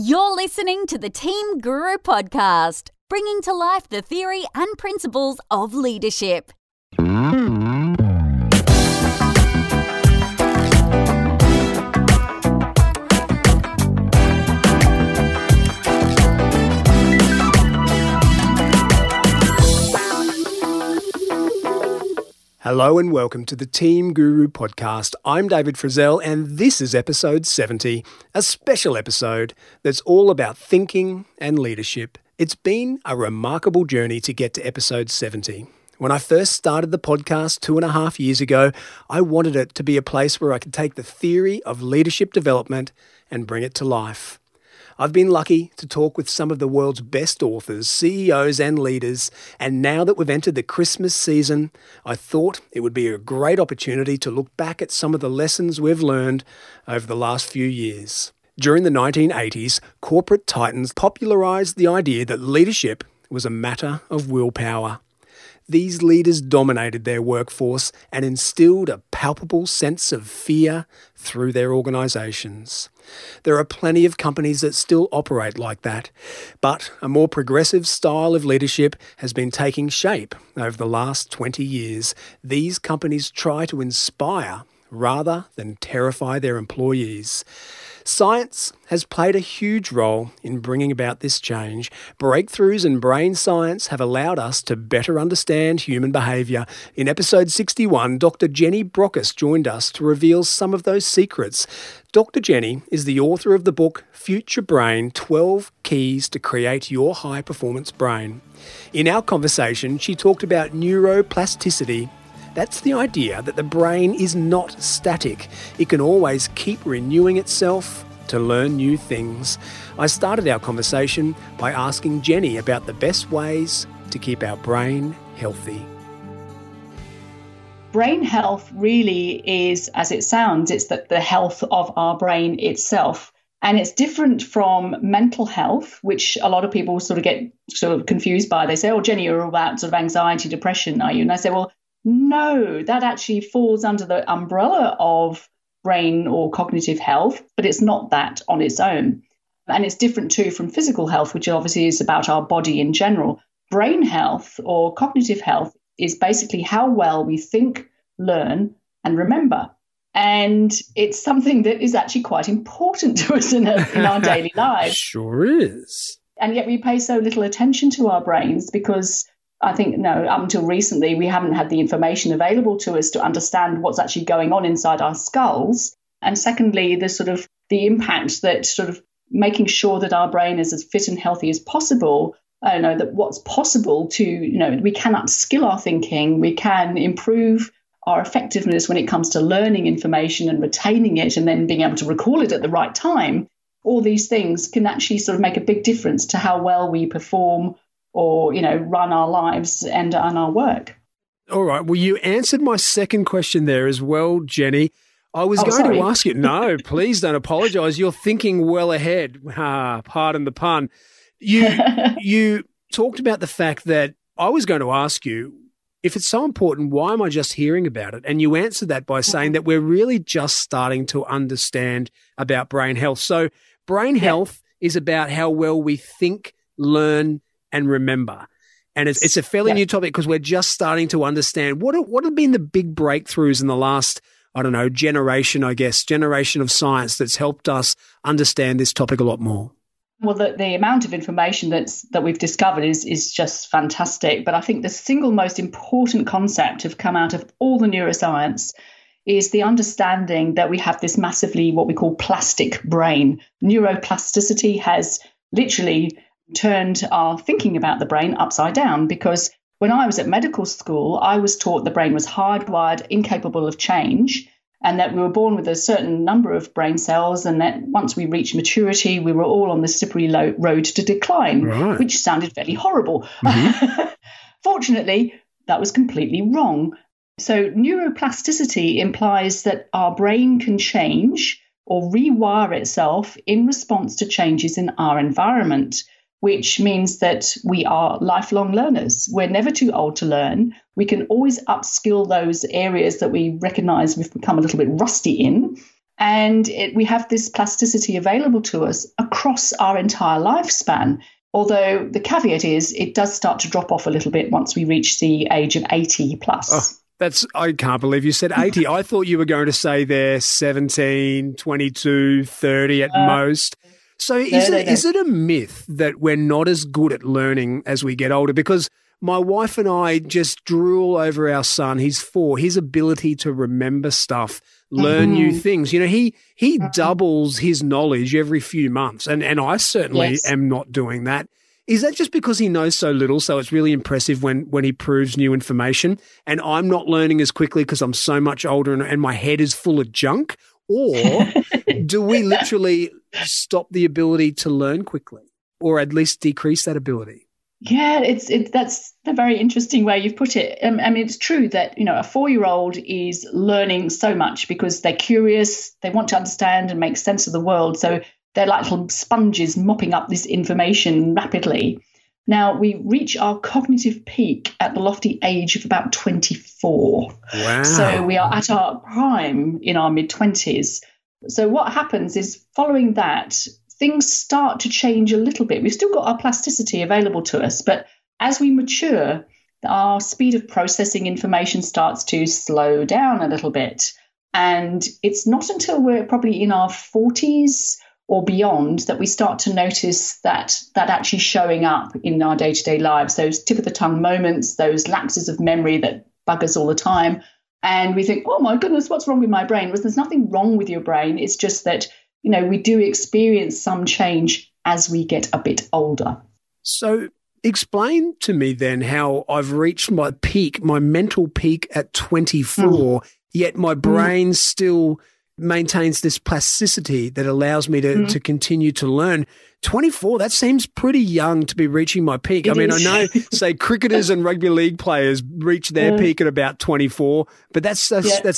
You're listening to the Team Guru podcast, bringing to life the theory and principles of leadership. Hello and welcome to the Team Guru podcast. I'm David Frizzell and this is episode 70, a special episode that's all about thinking and leadership. It's been a remarkable journey to get to episode 70. When I first started the podcast 2.5 years ago, I wanted it to be a place where I could take the theory of leadership development and bring it to life. I've been lucky to talk with some of the world's best authors, CEOs and leaders, and now that we've entered the Christmas season, I thought it would be a great opportunity to look back at some of the lessons we've learned over the last few years. During the 1980s, corporate titans popularised the idea that leadership was a matter of willpower. These leaders dominated their workforce and instilled a palpable sense of fear through their organisations. There are plenty of companies that still operate like that, but a more progressive style of leadership has been taking shape over the last 20 years. These companies try to inspire rather than terrify their employees. Science has played a huge role in bringing about this change. Breakthroughs in brain science have allowed us to better understand human behaviour. In episode 61, Dr. Jenny Brockus joined us to reveal some of those secrets. Dr. Jenny is the author of the book Future Brain, 12 Keys to Create Your High-Performance Brain. In our conversation, she talked about neuroplasticity. That's the idea that the brain is not static. It can always keep renewing itself to learn new things. I started our conversation by asking Jenny about the best ways to keep our brain healthy. Brain health really is, as it sounds, it's the health of our brain itself. And it's different from mental health, which a lot of people get confused by. They say, oh, Jenny, you're all about anxiety, depression, are you? And I say, well, no, that actually falls under the umbrella of brain or cognitive health, but it's not that on its own. And it's different too from physical health, which obviously is about our body in general. Brain health or cognitive health is basically how well we think, learn, and remember. And it's something that is actually quite important to us in our daily lives. Sure is. And yet we pay so little attention to our brains because I think, up until recently, we haven't had the information available to us to understand what's actually going on inside our skulls. And secondly, the impact that making sure that our brain is as fit and healthy as possible, that what's possible to, we can upskill our thinking, we can improve our effectiveness when it comes to learning information and retaining it and then being able to recall it at the right time. All these things can actually make a big difference to how well we perform or, run our lives and our work. All right. Well, you answered my second question there as well, Jenny. I was to ask you, no, please don't apologise. You're thinking well ahead. Pardon the pun. You talked about the fact that I was going to ask you, if it's so important, why am I just hearing about it? And you answered that by saying that we're really just starting to understand about brain health. So brain health is about how well we think, learn, and remember. And it's a fairly new topic because we're just starting to understand what have been the big breakthroughs in the last, generation of science that's helped us understand this topic a lot more. Well, the amount of information that we've discovered is just fantastic. But I think the single most important concept to have come out of all the neuroscience is the understanding that we have this massively what we call plastic brain. Neuroplasticity has literally turned our thinking about the brain upside down, because when I was at medical school, I was taught the brain was hardwired, incapable of change, and that we were born with a certain number of brain cells, and that once we reached maturity, we were all on the slippery road to decline, which sounded fairly horrible. Mm-hmm. Fortunately, that was completely wrong. So neuroplasticity implies that our brain can change or rewire itself in response to changes in our environment, which means that we are lifelong learners. We're never too old to learn. We can always upskill those areas that we recognise we've become a little bit rusty in. And we have this plasticity available to us across our entire lifespan. Although the caveat is it does start to drop off a little bit once we reach the age of 80 plus. Oh, I can't believe you said 80. I thought you were going to say there 17, 22, 30 at most. So is it a myth that we're not as good at learning as we get older? Because my wife and I just drool over our son. He's 4. His ability to remember stuff, learn new things. You know, he doubles his knowledge every few months. And I certainly am not doing that. Is that just because he knows so little? So it's really impressive when he proves new information, and I'm not learning as quickly because I'm so much older and my head is full of junk? Or do we literally stop the ability to learn quickly, or at least decrease that ability? Yeah, that's a very interesting way you've put it. I mean, it's true that, you know, a 4-year-old is learning so much because they're curious, they want to understand and make sense of the world. So they're like little sponges mopping up this information rapidly. Now, we reach our cognitive peak at the lofty age of about 24. Wow. So we are at our prime in our mid-20s. So what happens is, following that, things start to change a little bit. We've still got our plasticity available to us, but as we mature, our speed of processing information starts to slow down a little bit. And it's not until we're probably in our 40s or beyond that we start to notice that actually showing up in our day-to-day lives, those tip-of-the-tongue moments, those lapses of memory that bug us all the time. And we think, oh, my goodness, what's wrong with my brain? Well, there's nothing wrong with your brain. It's just that, you know, we do experience some change as we get a bit older. So explain to me then how I've reached my peak, my mental peak at 24, yet my brain still maintains this plasticity that allows me to continue to learn. 24, that seems pretty young to be reaching my peak. I mean, I know, say, cricketers and rugby league players reach their peak at about 24, but that's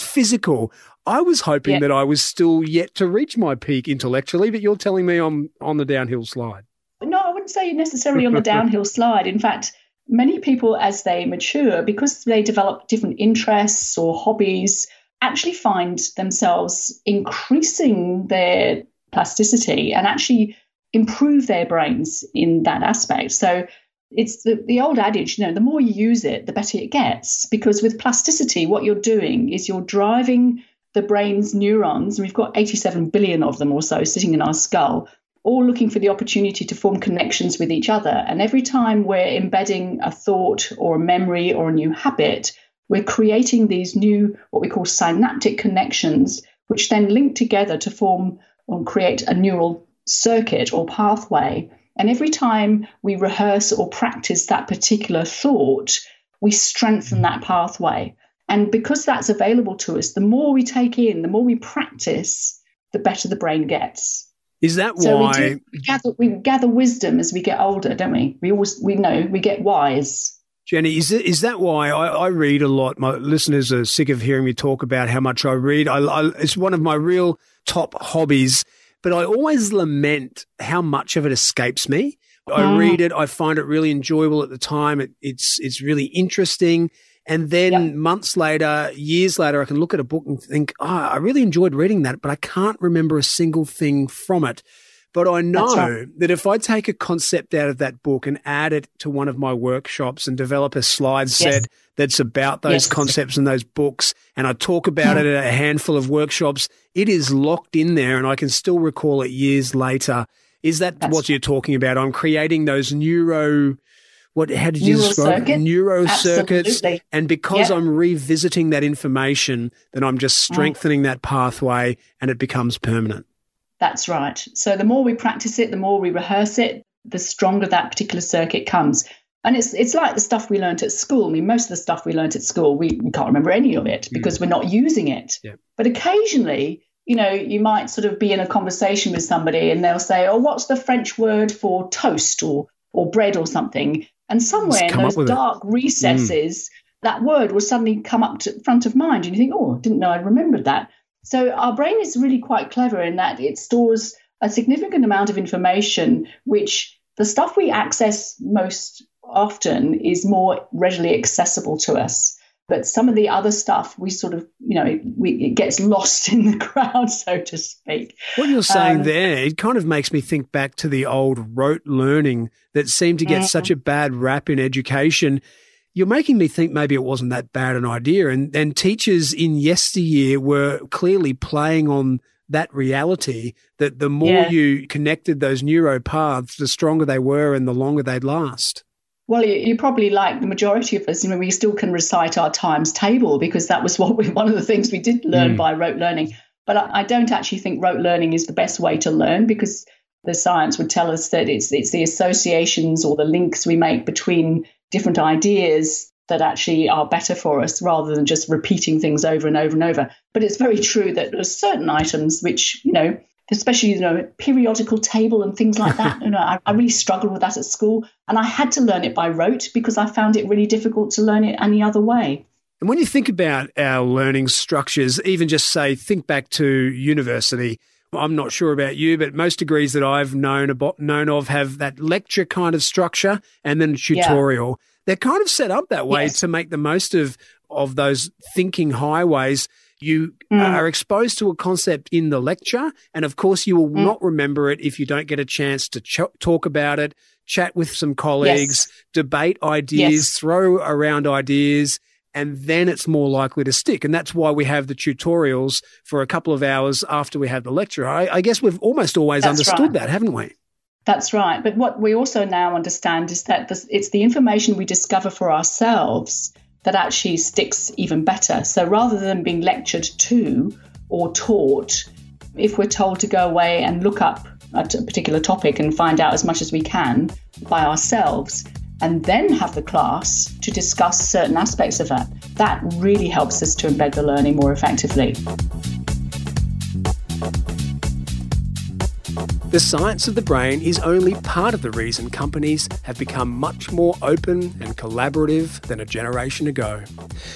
physical. I was hoping that I was still yet to reach my peak intellectually, but you're telling me I'm on the downhill slide. No, I wouldn't say necessarily on the downhill slide. In fact, many people, as they mature, because they develop different interests or hobbies, actually find themselves increasing their plasticity and actually improve their brains in that aspect. So it's the old adage, you know, the more you use it, the better it gets. Because with plasticity, what you're doing is you're driving the brain's neurons, and we've got 87 billion of them or so sitting in our skull, all looking for the opportunity to form connections with each other. And every time we're embedding a thought or a memory or a new habit, we're creating these new, what we call synaptic connections, which then link together to form or create a neural circuit or pathway. And every time we rehearse or practice that particular thought, we strengthen that pathway. And because that's available to us, the more we take in, the more we practice, the better the brain gets. Is that why? So we gather wisdom as we get older, don't we? We get wise. Jenny, is that why I read a lot? My listeners are sick of hearing me talk about how much I read. It's one of my real top hobbies, but I always lament how much of it escapes me. I read it. I find it really enjoyable at the time. It's really interesting. And then months later, years later, I can look at a book and think, I really enjoyed reading that, but I can't remember a single thing from it. But I know that if I take a concept out of that book and add it to one of my workshops and develop a slide set that's about those concepts in those books, and I talk about it at a handful of workshops, it is locked in there and I can still recall it years later. Is that what you're talking about? I'm creating those how did you describe it? Neurocircuits. And because I'm revisiting that information, then I'm just strengthening that pathway and it becomes permanent. That's right. So the more we practice it, the more we rehearse it, the stronger that particular circuit comes. And it's like the stuff we learned at school. I mean, most of the stuff we learned at school, we can't remember any of it because we're not using it. Yeah. But occasionally, you know, you might sort of be in a conversation with somebody and they'll say, oh, what's the French word for toast or bread or something? And somewhere in those dark recesses, that word will suddenly come up to front of mind. And you think, oh, I didn't know I remembered that. So our brain is really quite clever in that it stores a significant amount of information, which the stuff we access most often is more readily accessible to us. But some of the other stuff, we sort of, it gets lost in the crowd, so to speak. What you're saying there, it kind of makes me think back to the old rote learning that seemed to get such a bad rap in education. You're making me think maybe it wasn't that bad an idea. And teachers in yesteryear were clearly playing on that reality that the more you connected those neuro paths, the stronger they were and the longer they'd last. Well, you're probably like the majority of us. We still can recite our times table because that was one of the things we did learn by rote learning. But I don't actually think rote learning is the best way to learn, because the science would tell us that it's the associations or the links we make between different ideas that actually are better for us, rather than just repeating things over and over and over. But it's very true that there are certain items which, especially, periodical table and things like that. I really struggled with that at school, and I had to learn it by rote because I found it really difficult to learn it any other way. And when you think about our learning structures, even just think back to university. I'm not sure about you, but most degrees that I've known of have that lecture kind of structure and then a tutorial. Yeah. They're kind of set up that way to make the most of those thinking highways. You are exposed to a concept in the lecture, and of course you will not remember it if you don't get a chance to talk about it, chat with some colleagues, debate ideas, throw around ideas, and then it's more likely to stick. And that's why we have the tutorials for a couple of hours after we have the lecture. I guess we've almost always understood that, haven't we? That's right. But what we also now understand is that it's the information we discover for ourselves that actually sticks even better. So rather than being lectured to or taught, if we're told to go away and look up a particular topic and find out as much as we can by ourselves, and then have the class to discuss certain aspects of that, that really helps us to embed the learning more effectively. The science of the brain is only part of the reason companies have become much more open and collaborative than a generation ago.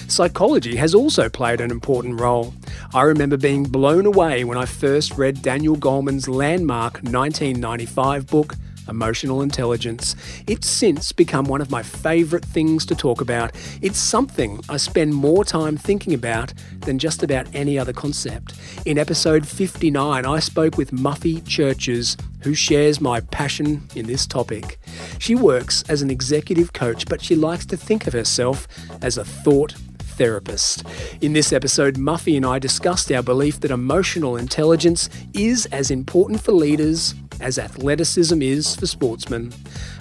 Psychology has also played an important role. I remember being blown away when I first read Daniel Goleman's landmark 1995 book, Emotional Intelligence. It's since become one of my favourite things to talk about. It's something I spend more time thinking about than just about any other concept. In episode 59, I spoke with Muffy Churches, who shares my passion in this topic. She works as an executive coach, but she likes to think of herself as a thought therapist. In this episode, Muffy and I discussed our belief that emotional intelligence is as important for leaders as athleticism is for sportsmen.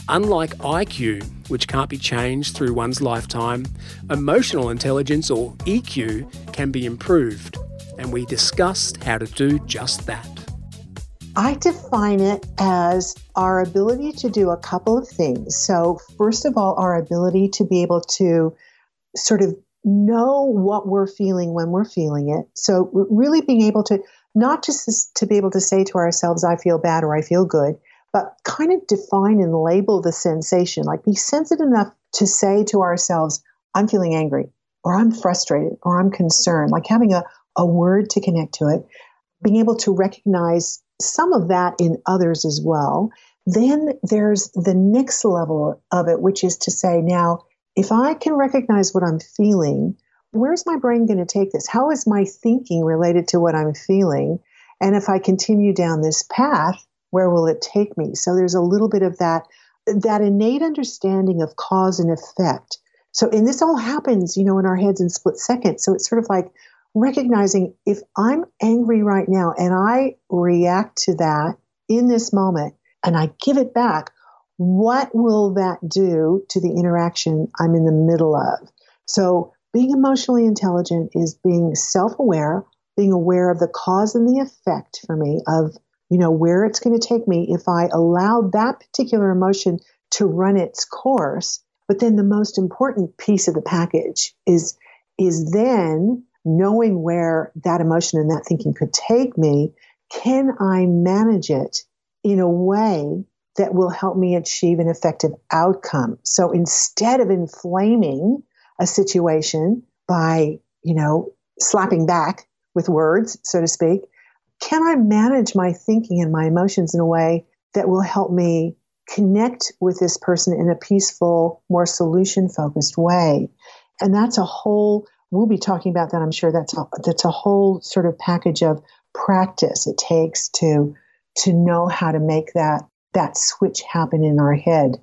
Unlike IQ, which can't be changed through one's lifetime, emotional intelligence, or EQ, can be improved. And we discussed how to do just that. I define it as our ability to do a couple of things. So first of all, our ability to be able to sort of know what we're feeling when we're feeling it. So really being able to, not just to be able to say to ourselves, I feel bad or I feel good, but kind of define and label the sensation, like be sensitive enough to say to ourselves, I'm feeling angry, or I'm frustrated, or I'm concerned, like having a word to connect to it, being able to recognize some of that in others as well. Then there's the next level of it, which is to say, now, if I can recognize what I'm feeling, where's my brain going to take this? How is my thinking related to what I'm feeling? And if I continue down this path, where will it take me? So there's a little bit of that innate understanding of cause and effect. So, and this all happens, in our heads in split seconds. So it's sort of like recognizing if I'm angry right now and I react to that in this moment and I give it back, what will that do to the interaction I'm in the middle of? So being emotionally intelligent is being self-aware, being aware of the cause and the effect for me of, where it's going to take me if I allow that particular emotion to run its course. But then the most important piece of the package is then knowing where that emotion and that thinking could take me. Can I manage it in a way that will help me achieve an effective outcome? So instead of inflaming a situation by, slapping back with words, so to speak, can I manage my thinking and my emotions in a way that will help me connect with this person in a peaceful, more solution-focused way? And that's a whole, we'll be talking about that, I'm sure. That's a whole sort of package of practice it takes to know how to make that switch happen in our head.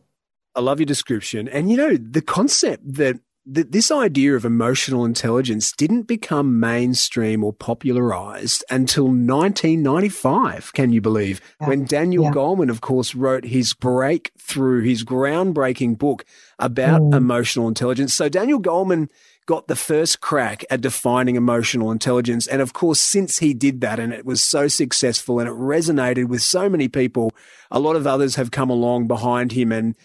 I love your description. And, you know, the concept that this idea of emotional intelligence didn't become mainstream or popularized until 1995, can you believe? Yeah. When Daniel Goleman, of course, wrote his groundbreaking book about emotional intelligence. So Daniel Goleman got the first crack at defining emotional intelligence. And of course, since he did that, and it was so successful and it resonated with so many people, a lot of others have come along behind him and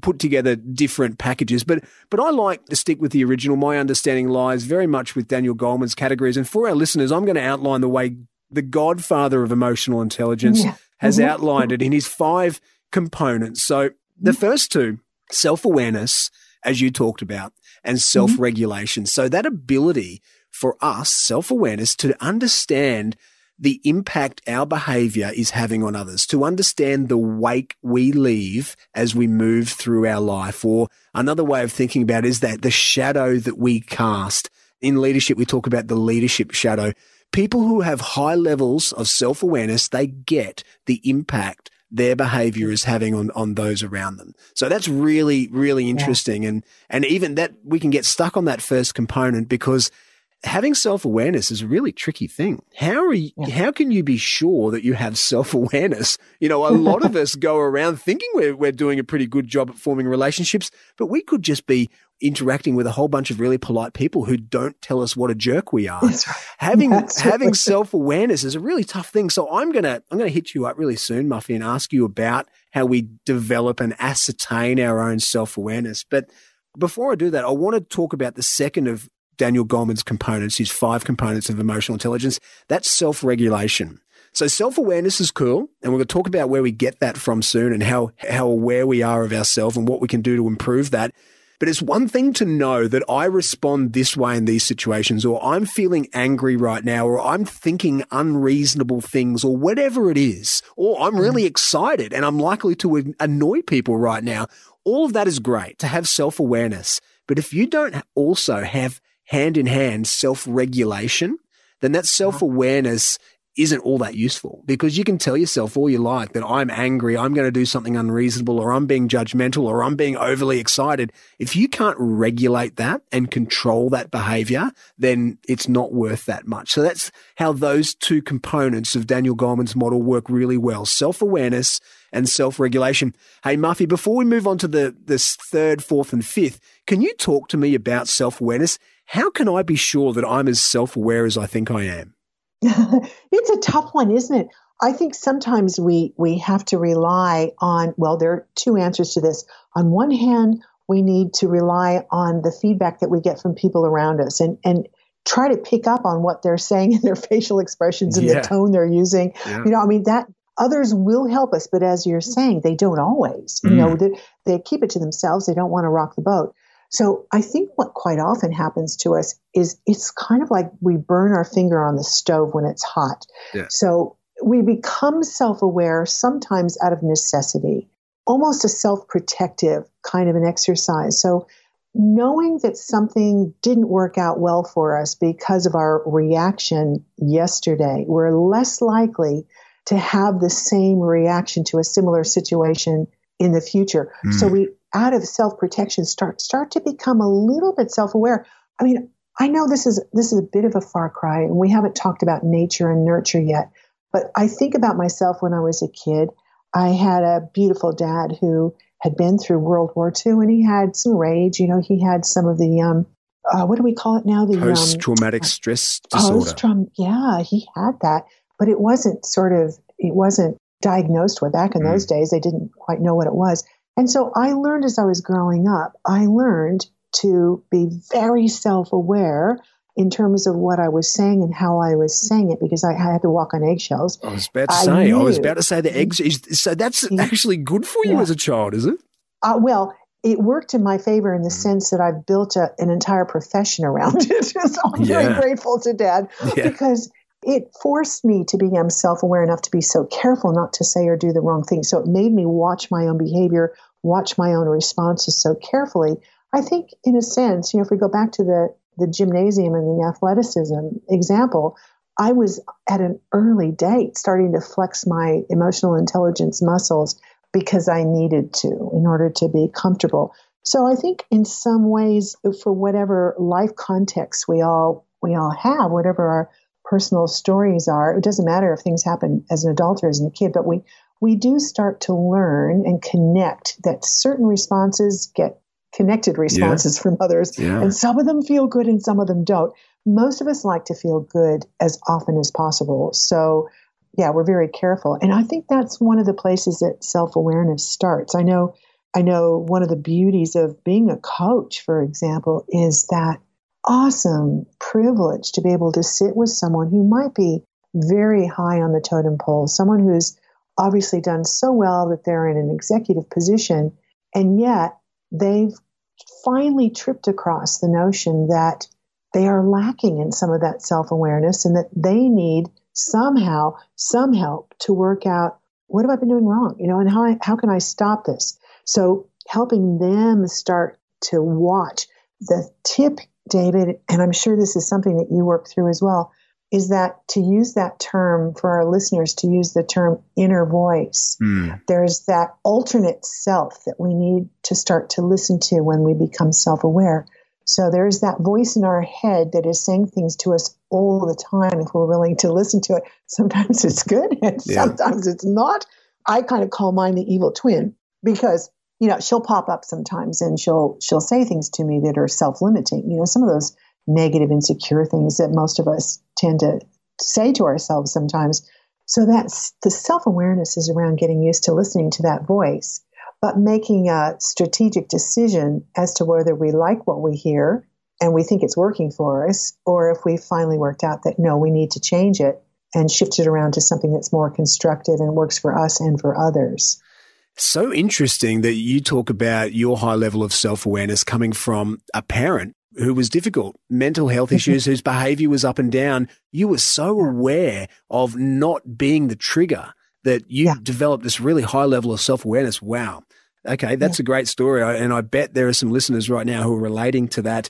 put together different packages. But I like to stick with the original. My understanding lies very much with Daniel Goleman's categories. And for our listeners, I'm going to outline the way the godfather of emotional intelligence has outlined it in his 5 components. So the first two, self-awareness, as you talked about, and self-regulation. So that ability for us, self-awareness, to understand the impact our behavior is having on others, to understand the wake we leave as we move through our life. Or another way of thinking about it is that the shadow that we cast. In leadership, we talk about the leadership shadow. People who have high levels of self-awareness, they get the impact their behavior is having on those around them. So that's really, really interesting. Yeah. And even that, we can get stuck on that first component, because having self-awareness is a really tricky thing. How can you be sure that you have self-awareness? You know, a lot of us go around thinking we're doing a pretty good job at forming relationships, but we could just be interacting with a whole bunch of really polite people who don't tell us what a jerk we are. That's right. Having self-awareness is a really tough thing. So I'm gonna hit you up really soon, Muffy, and ask you about how we develop and ascertain our own self-awareness. But before I do that, I want to talk about the second of Daniel Goleman's components, his 5 components of emotional intelligence. That's self-regulation. So self-awareness is cool, and we're going to talk about where we get that from soon and how aware we are of ourselves and what we can do to improve that. But it's one thing to know that I respond this way in these situations, or I'm feeling angry right now, or I'm thinking unreasonable things, or whatever it is, or I'm really excited and I'm likely to annoy people right now. All of that is great to have self-awareness. But if you don't also have hand-in-hand self-regulation, then that self-awareness isn't all that useful, because you can tell yourself all you like that I'm angry, I'm going to do something unreasonable, or I'm being judgmental, or I'm being overly excited. If you can't regulate that and control that behavior, then it's not worth that much. So that's how those two components of Daniel Goleman's model work really well, self-awareness and self-regulation. Hey, Muffy, before we move on to the 3rd, 4th, and 5th, can you talk to me about self-awareness? How can I be sure that I'm as self-aware as I think I am? It's a tough one, isn't it? I think sometimes we have to rely on, well, there are two answers to this. On one hand, we need to rely on the feedback that we get from people around us and try to pick up on what they're saying and their facial expressions and the tone they're using. Yeah. You know, I mean, that others will help us, but as you're saying, they don't always. You know, they keep it to themselves. They don't want to rock the boat. So I think what quite often happens to us is it's kind of like we burn our finger on the stove when it's hot. Yeah. So we become self-aware sometimes out of necessity, almost a self-protective kind of an exercise. So knowing that something didn't work out well for us because of our reaction yesterday, we're less likely to have the same reaction to a similar situation in the future. So we, out of self-protection, start to become a little bit self-aware. I mean, I know this is a bit of a far cry, and we haven't talked about nature and nurture yet, but I think about myself when I was a kid. I had a beautiful dad who had been through World War II, and he had some rage. You know, he had some of the, what do we call it now? The post-traumatic stress disorder. Yeah, he had that, but it wasn't diagnosed with. Back in those days, they didn't quite know what it was. And so I learned as I was growing up, I learned to be very self-aware in terms of what I was saying and how I was saying it, because I had to walk on eggshells. I was about to say the eggs. So that's actually good for you as a child, is it? Well, it worked in my favor in the sense that I've built an entire profession around it. So I'm very grateful to Dad because it forced me to become self-aware enough to be so careful not to say or do the wrong thing. So it made me watch my own behavior, watch my own responses so carefully. I think in a sense, you know, if we go back to the gymnasium and the athleticism example, I was at an early date starting to flex my emotional intelligence muscles because I needed to in order to be comfortable. So I think in some ways, for whatever life context we all have, whatever our personal stories are, it doesn't matter if things happen as an adult or as a kid, but we do start to learn and connect that certain responses get connected responses from others. Yeah. And some of them feel good and some of them don't. Most of us like to feel good as often as possible. So yeah, we're very careful. And I think that's one of the places that self-awareness starts. I know one of the beauties of being a coach, for example, is that awesome privilege to be able to sit with someone who might be very high on the totem pole, someone who's obviously done so well that they're in an executive position, and yet they've finally tripped across the notion that they are lacking in some of that self-awareness and that they need somehow some help to work out, what have I been doing wrong? You know, and how can I stop this? So helping them start to watch. The tip, David, and I'm sure this is something that you work through as well, is that to use that term for our listeners, to use the term inner voice. Mm. There's that alternate self that we need to start to listen to when we become self-aware. So there's that voice in our head that is saying things to us all the time if we're willing to listen to it. Sometimes it's good and sometimes it's not. I kind of call mine the evil twin because, you know, she'll pop up sometimes and she'll say things to me that are self-limiting. You know, some of those negative, insecure things that most of us tend to say to ourselves sometimes. So that's the self-awareness is around getting used to listening to that voice, but making a strategic decision as to whether we like what we hear and we think it's working for us, or if we finally worked out that, no, we need to change it and shift it around to something that's more constructive and works for us and for others. So interesting that you talk about your high level of self-awareness coming from a parent who was difficult, mental health issues, whose behavior was up and down. You were so aware of not being the trigger that you developed this really high level of self-awareness. Wow. Okay, that's a great story. And I bet there are some listeners right now who are relating to that.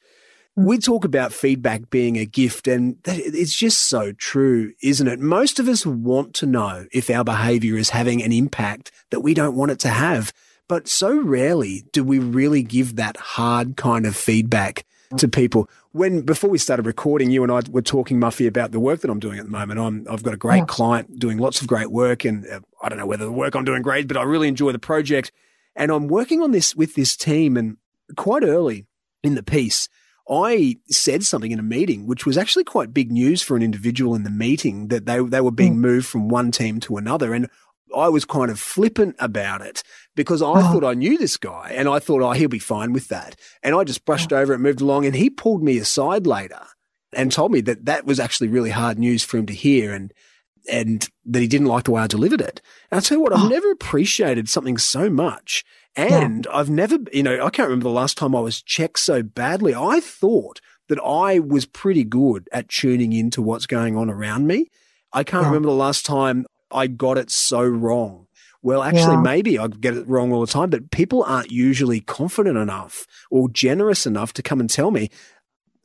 We talk about feedback being a gift, and it's just so true, isn't it? Most of us want to know if our behavior is having an impact that we don't want it to have. But so rarely do we really give that hard kind of feedback to people. Before we started recording, you and I were talking, Muffy, about the work that I'm doing at the moment. I've got a great client doing lots of great work, and I don't know whether the work I'm doing great, but I really enjoy the project. And I'm working on this with this team, and quite early in the piece, I said something in a meeting, which was actually quite big news for an individual in the meeting, that they were being moved from one team to another. And I was kind of flippant about it because I thought I knew this guy and I thought, he'll be fine with that. And I just brushed over it, moved along, and he pulled me aside later and told me that was actually really hard news for him to hear and that he didn't like the way I delivered it. And I tell you what, I've never appreciated something so much. And I've never, you know, I can't remember the last time I was checked so badly. I thought that I was pretty good at tuning into what's going on around me. I can't remember the last time I got it so wrong. Well, actually, maybe I get it wrong all the time, but people aren't usually confident enough or generous enough to come and tell me.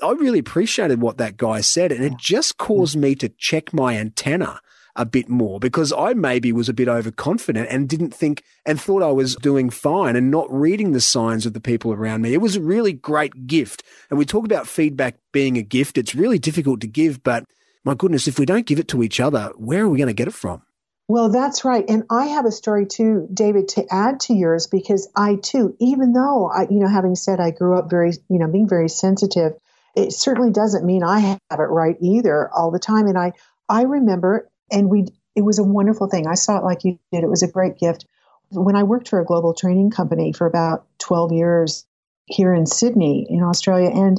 I really appreciated what that guy said, and it just caused me to check my antenna a bit more, because I maybe was a bit overconfident and didn't think and thought I was doing fine and not reading the signs of the people around me. It was a really great gift. And we talk about feedback being a gift. It's really difficult to give, but my goodness, if we don't give it to each other, where are we going to get it from? Well, that's right. And I have a story too, David, to add to yours, because I too, even though I, you know, having said I grew up very, you know, being very sensitive, it certainly doesn't mean I have it right either all the time. And I remember, and it was a wonderful thing. I saw it like you did. It was a great gift. When I worked for a global training company for about 12 years here in Sydney, in Australia, and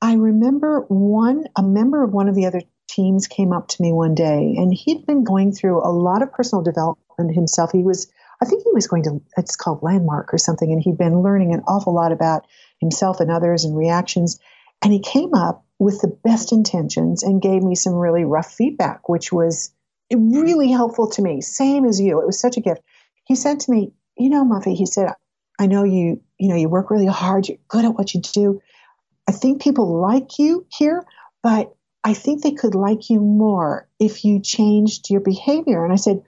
I remember a member of one of the other teams came up to me one day, and he'd been going through a lot of personal development himself. I think he was going to, it's called Landmark or something, and he'd been learning an awful lot about himself and others and reactions. And he came up with the best intentions and gave me some really rough feedback, which was really helpful to me. Same as you. It was such a gift. He said to me, you know, Muffy, he said, I know you work really hard. You're good at what you do. I think people like you here, but I think they could like you more if you changed your behavior. And I said,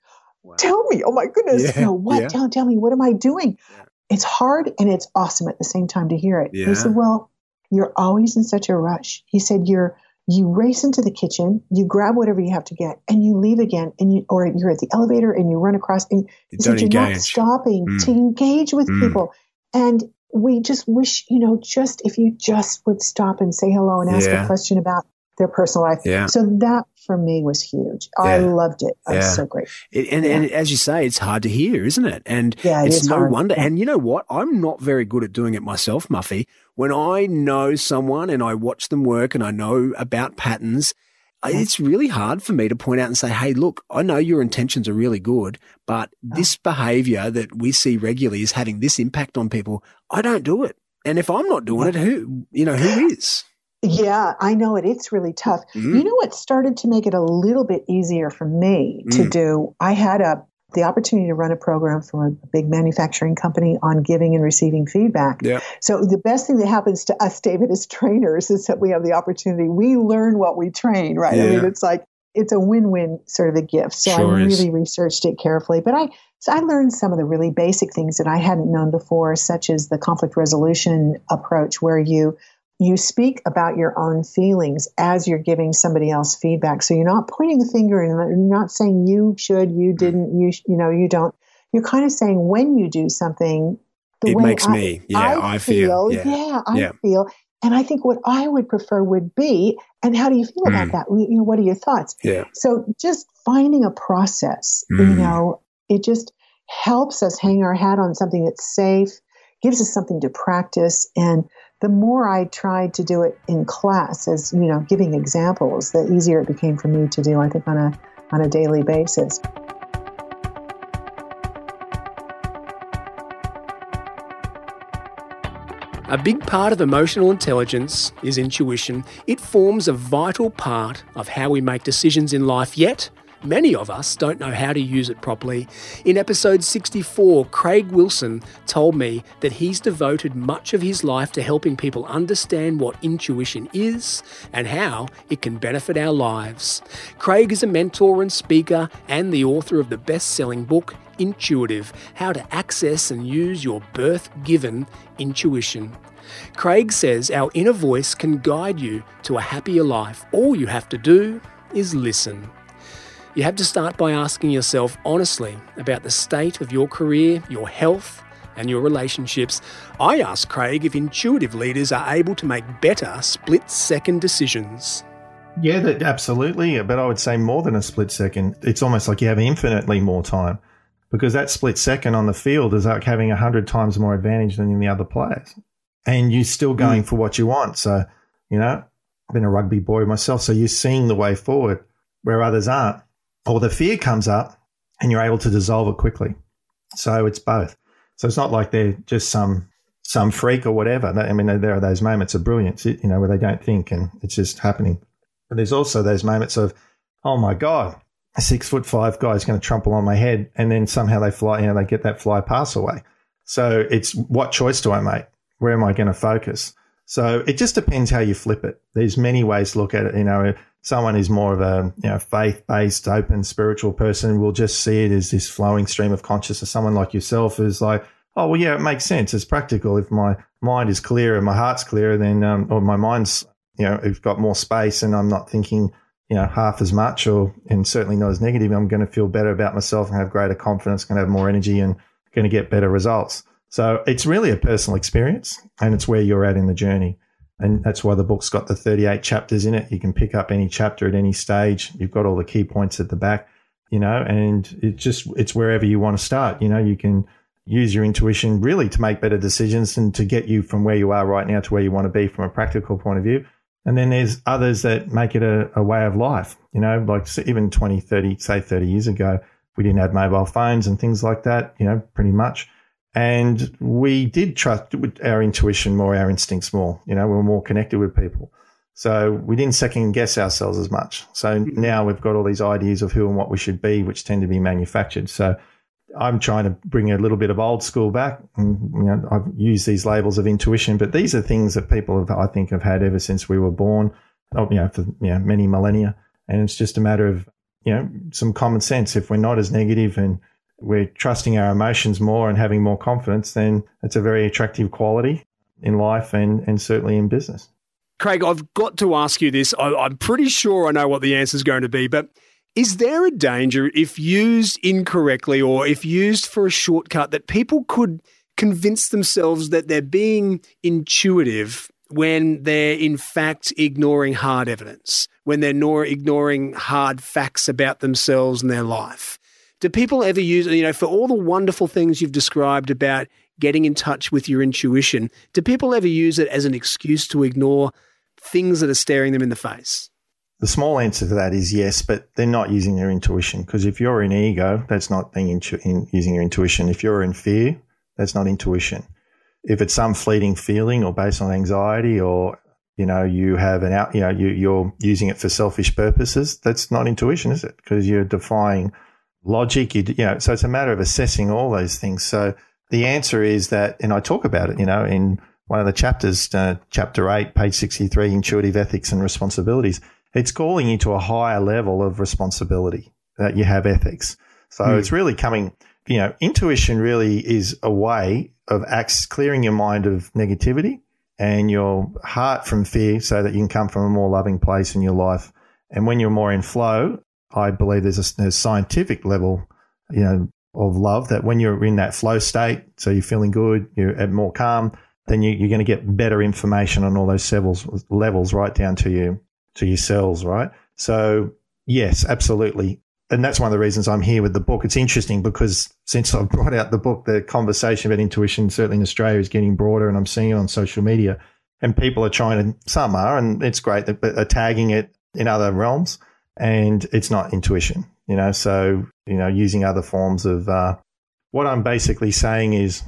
wow. Tell me, oh my goodness, yeah. What? Yeah. Tell me, what am I doing? Yeah. It's hard and it's awesome at the same time to hear it. Yeah. He said, well, you're always in such a rush. He said, you race into the kitchen, you grab whatever you have to get, and you leave again, or you're at the elevator and you run across, and you're not stopping to engage with people. And we just wish, if you just would stop and say hello and ask a question about their personal life. Yeah. So that for me was huge. Yeah. I loved it. I was so grateful. And as you say, it's hard to hear, isn't it? And it's no wonder. And you know what? I'm not very good at doing it myself, Muffy. When I know someone and I watch them work and I know about patterns, it's really hard for me to point out and say, hey, look, I know your intentions are really good, but this behavior that we see regularly is having this impact on people. I don't do it. And if I'm not doing it, who is? Yeah, I know it. It's really tough. Mm. You know what started to make it a little bit easier for me to do? I had the opportunity to run a program from a big manufacturing company on giving and receiving feedback. Yeah. So the best thing that happens to us, David, as trainers is that we have the opportunity. We learn what we train, right? Yeah. I mean, it's a win-win sort of a gift. So sure I really is. Researched it carefully. But I learned some of the really basic things that I hadn't known before, such as the conflict resolution approach where you speak about your own feelings as you're giving somebody else feedback. So you're not pointing the finger and you're not saying you should, you didn't, you don't. You're kind of saying when you do something, I feel. And I think what I would prefer would be, and how do you feel about that? What are your thoughts? Yeah. So just finding a process, it just helps us hang our hat on something that's safe, gives us something to practice. And the more I tried to do it in class, as giving examples, the easier it became for me to do, I think, on a daily basis. A big part of emotional intelligence is intuition. It forms a vital part of how we make decisions in life, yet many of us don't know how to use it properly. In episode 64, Craig Wilson told me that he's devoted much of his life to helping people understand what intuition is and how it can benefit our lives. Craig is a mentor and speaker and the author of the best-selling book, Intuitive: How to Access and Use Your Birth-Given Intuition. Craig says our inner voice can guide you to a happier life. All you have to do is listen. You have to start by asking yourself honestly about the state of your career, your health, and your relationships. I asked Craig if intuitive leaders are able to make better split-second decisions. Yeah, absolutely. But I would say more than a split second. It's almost like you have infinitely more time, because that split second on the field is like having 100 times more advantage than the other players. And you're still going for what you want. So, I've been a rugby boy myself, so you're seeing the way forward where others aren't. Or the fear comes up and you're able to dissolve it quickly. So it's both. So it's not like they're just some freak or whatever. I mean, there are those moments of brilliance, where they don't think and it's just happening. But there's also those moments of, oh my God, a 6'5" guy's going to trample on my head. And then somehow they fly, they get that fly pass away. So it's what choice do I make? Where am I going to focus? So it just depends how you flip it. There's many ways to look at it. Someone is more of a faith-based, open, spiritual person will just see it as this flowing stream of consciousness. Someone like yourself is like, oh, well, yeah, it makes sense. It's practical. If my mind is clear and my heart's clear, then or my mind's, it's got more space and I'm not thinking, half as much and certainly not as negative, I'm going to feel better about myself and have greater confidence, going to have more energy and going to get better results. So it's really a personal experience and it's where you're at in the journey. And that's why the book's got the 38 chapters in it. You can pick up any chapter at any stage. You've got all the key points at the back, and it's wherever you want to start. You can use your intuition really to make better decisions and to get you from where you are right now to where you want to be from a practical point of view. And then there's others that make it a way of life, like even 30 years ago, we didn't have mobile phones and things like that, pretty much. And we did trust our intuition more, our instincts more. We were more connected with people. So we didn't second guess ourselves as much. So now we've got all these ideas of who and what we should be, which tend to be manufactured. So I'm trying to bring a little bit of old school back. And, you know, I've used these labels of intuition, but these are things that people have, I think, have had ever since we were born, you know, for many millennia. And it's just a matter of, you know, some common sense. If we're not as negative and we're trusting our emotions more and having more confidence, then it's a very attractive quality in life and certainly in business. Craig, I've got to ask you this. I'm pretty sure I know what the answer is going to be, but is there a danger, if used incorrectly or if used for a shortcut, that people could convince themselves that they're being intuitive when they're in fact ignoring hard evidence, when they're ignoring hard facts about themselves and their life? Do people ever use, you know, for all the wonderful things you've described about getting in touch with your intuition, do people ever use it as an excuse to ignore things that are staring them in the face? The small answer to that is yes, but they're not using their intuition, because if you're in ego, that's not being using your intuition. If you're in fear, that's not intuition. If it's some fleeting feeling or based on anxiety, or you have an out, you're using it for selfish purposes, that's not intuition, is it? Because you're defying logic. So it's a matter of assessing all those things. So the answer is that, and I talk about it, in one of the chapters, chapter 8, page 63, Intuitive Ethics and Responsibilities. It's calling you to a higher level of responsibility that you have ethics. So it's really coming, intuition really is a way of clearing your mind of negativity and your heart from fear so that you can come from a more loving place in your life. And when you're more in flow, I believe there's a scientific level, of love, that when you're in that flow state, so you're feeling good, you're at more calm, then you're going to get better information on all those levels right down to you. To your cells, right? So, yes, absolutely. And that's one of the reasons I'm here with the book. It's interesting because since I've brought out the book, the conversation about intuition, certainly in Australia, is getting broader, and I'm seeing it on social media. And people are and it's great, that are tagging it in other realms, and it's not intuition, So, using other forms of what I'm basically saying is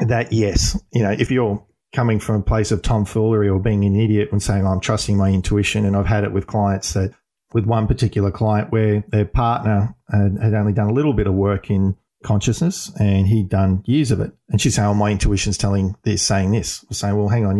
that, yes, if you're coming from a place of tomfoolery or being an idiot and saying, I'm trusting my intuition. And I've had it with clients that, with one particular client where their partner had only done a little bit of work in consciousness and he'd done years of it. And she's saying, my intuition's saying this. I'm saying, well, hang on,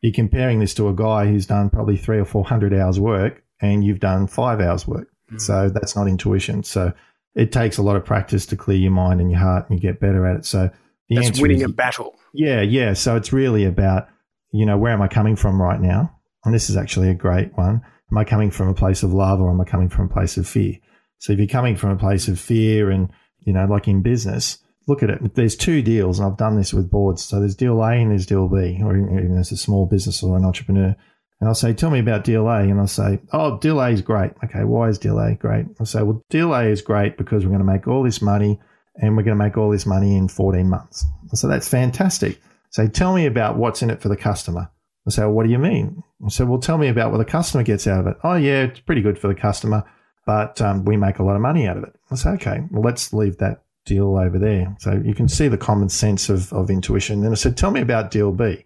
you're comparing this to a guy who's done probably 300 or 400 hours work and you've done 5 hours work. Mm-hmm. So that's not intuition. So it takes a lot of practice to clear your mind and your heart and you get better at it. So that's winning a battle. Yeah. So it's really about, where am I coming from right now? And this is actually a great one. Am I coming from a place of love or am I coming from a place of fear? So if you're coming from a place of fear and, like in business, look at it. There's two deals, and I've done this with boards. So there's deal A and there's deal B, or even as a small business or an entrepreneur. And I'll say, tell me about deal A. And I'll say, oh, deal A is great. Okay, why is deal A great? I'll say, well, deal A is great because we're going to make all this money. And we're going to make all this money in 14 months. So that's fantastic. So tell me about what's in it for the customer. I say, well, what do you mean? I say, well, tell me about what the customer gets out of it. Oh, yeah, it's pretty good for the customer, but we make a lot of money out of it. I say, okay, well, let's leave that deal over there. So you can see the common sense of intuition. Then I said, tell me about deal B.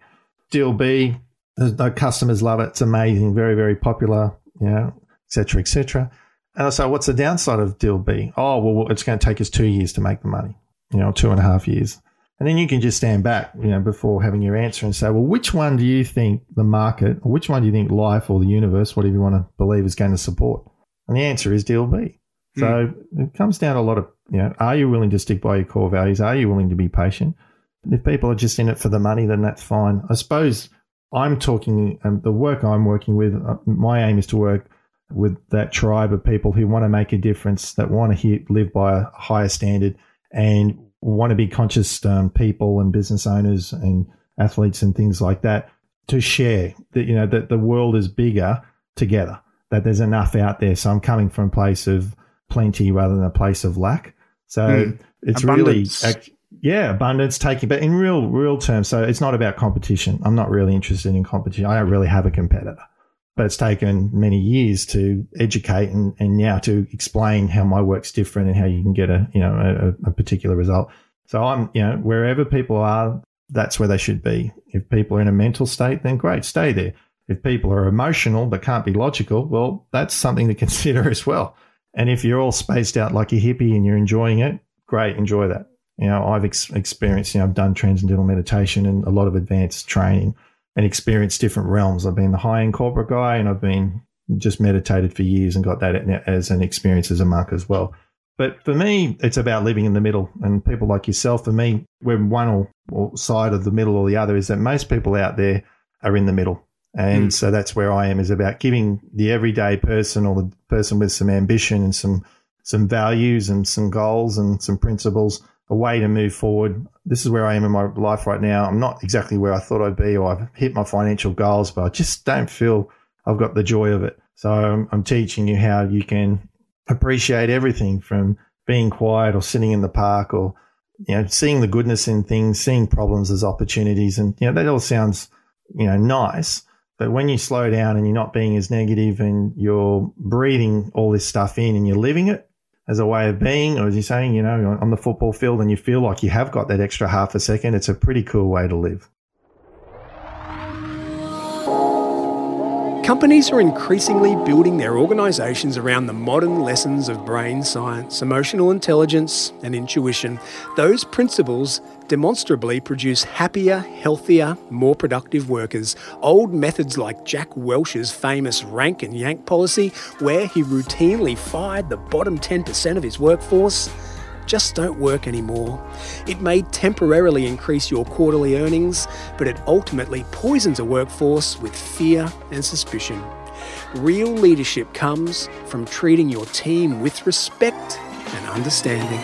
Deal B, the customers love it. It's amazing, very, very popular, et cetera, et cetera. And I say, what's the downside of deal B? Oh, well, it's going to take us 2 years to make the money, 2.5 years. And then you can just stand back, before having your answer and say, well, which one do you think the market, or which one do you think life or the universe, whatever you want to believe, is going to support? And the answer is deal B. So it comes down to a lot of, are you willing to stick by your core values? Are you willing to be patient? And if people are just in it for the money, then that's fine. I suppose I'm talking, the work I'm working with, my aim is to work with that tribe of people who want to make a difference, that want to live by a higher standard and want to be conscious people and business owners and athletes and things like that, to share that, that the world is bigger together, that there's enough out there. So I'm coming from a place of plenty rather than a place of lack. So it's abundance. Abundance, taking, but in real terms. So it's not about competition. I'm not really interested in competition. I don't really have a competitor. But it's taken many years to educate and now to explain how my work's different and how you can get a particular result. So I'm, wherever people are, that's where they should be. If people are in a mental state, then great, stay there. If people are emotional but can't be logical, well, that's something to consider as well. And if you're all spaced out like a hippie and you're enjoying it, great, enjoy that. You know, I've experienced, you know, I've done transcendental meditation and a lot of advanced training and experienced different realms. I've been the high-end corporate guy and I've been just meditated for years and got that as an experience as a monk as well. But for me, it's about living in the middle. And people like yourself, for me, we're one or side of the middle or the other, is that most people out there are in the middle. And so that's where I am, is about giving the everyday person or the person with some ambition and some values and some goals and some principles a way to move forward. This is where I am in my life right now. I'm not exactly where I thought I'd be, or I've hit my financial goals, but I just don't feel I've got the joy of it. So I'm teaching you how you can appreciate everything from being quiet or sitting in the park or, you know, seeing the goodness in things, seeing problems as opportunities. And, you know, that all sounds, you know, nice. But when you slow down and you're not being as negative and you're breathing all this stuff in and you're living it as a way of being, or as you're saying, you know, on the football field, and you feel like you have got that extra half a second, it's a pretty cool way to live. Companies are increasingly building their organisations around the modern lessons of brain science, emotional intelligence and intuition. Those principles demonstrably produce happier, healthier, more productive workers. Old methods like Jack Welch's famous rank and yank policy, where he routinely fired the bottom 10% of his workforce, just don't work anymore. It may temporarily increase your quarterly earnings, but it ultimately poisons a workforce with fear and suspicion. Real leadership comes from treating your team with respect and understanding.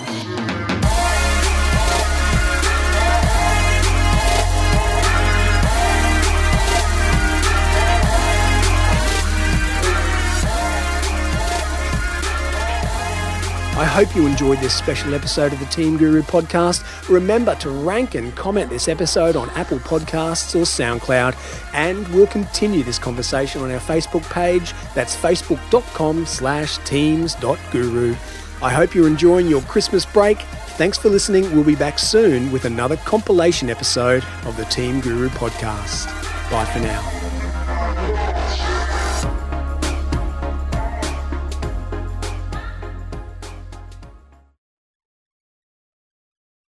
I hope you enjoyed this special episode of the Team Guru podcast. Remember to rank and comment this episode on Apple Podcasts or SoundCloud. And we'll continue this conversation on our Facebook page. That's facebook.com/teams.guru. I hope you're enjoying your Christmas break. Thanks for listening. We'll be back soon with another compilation episode of the Team Guru podcast. Bye for now.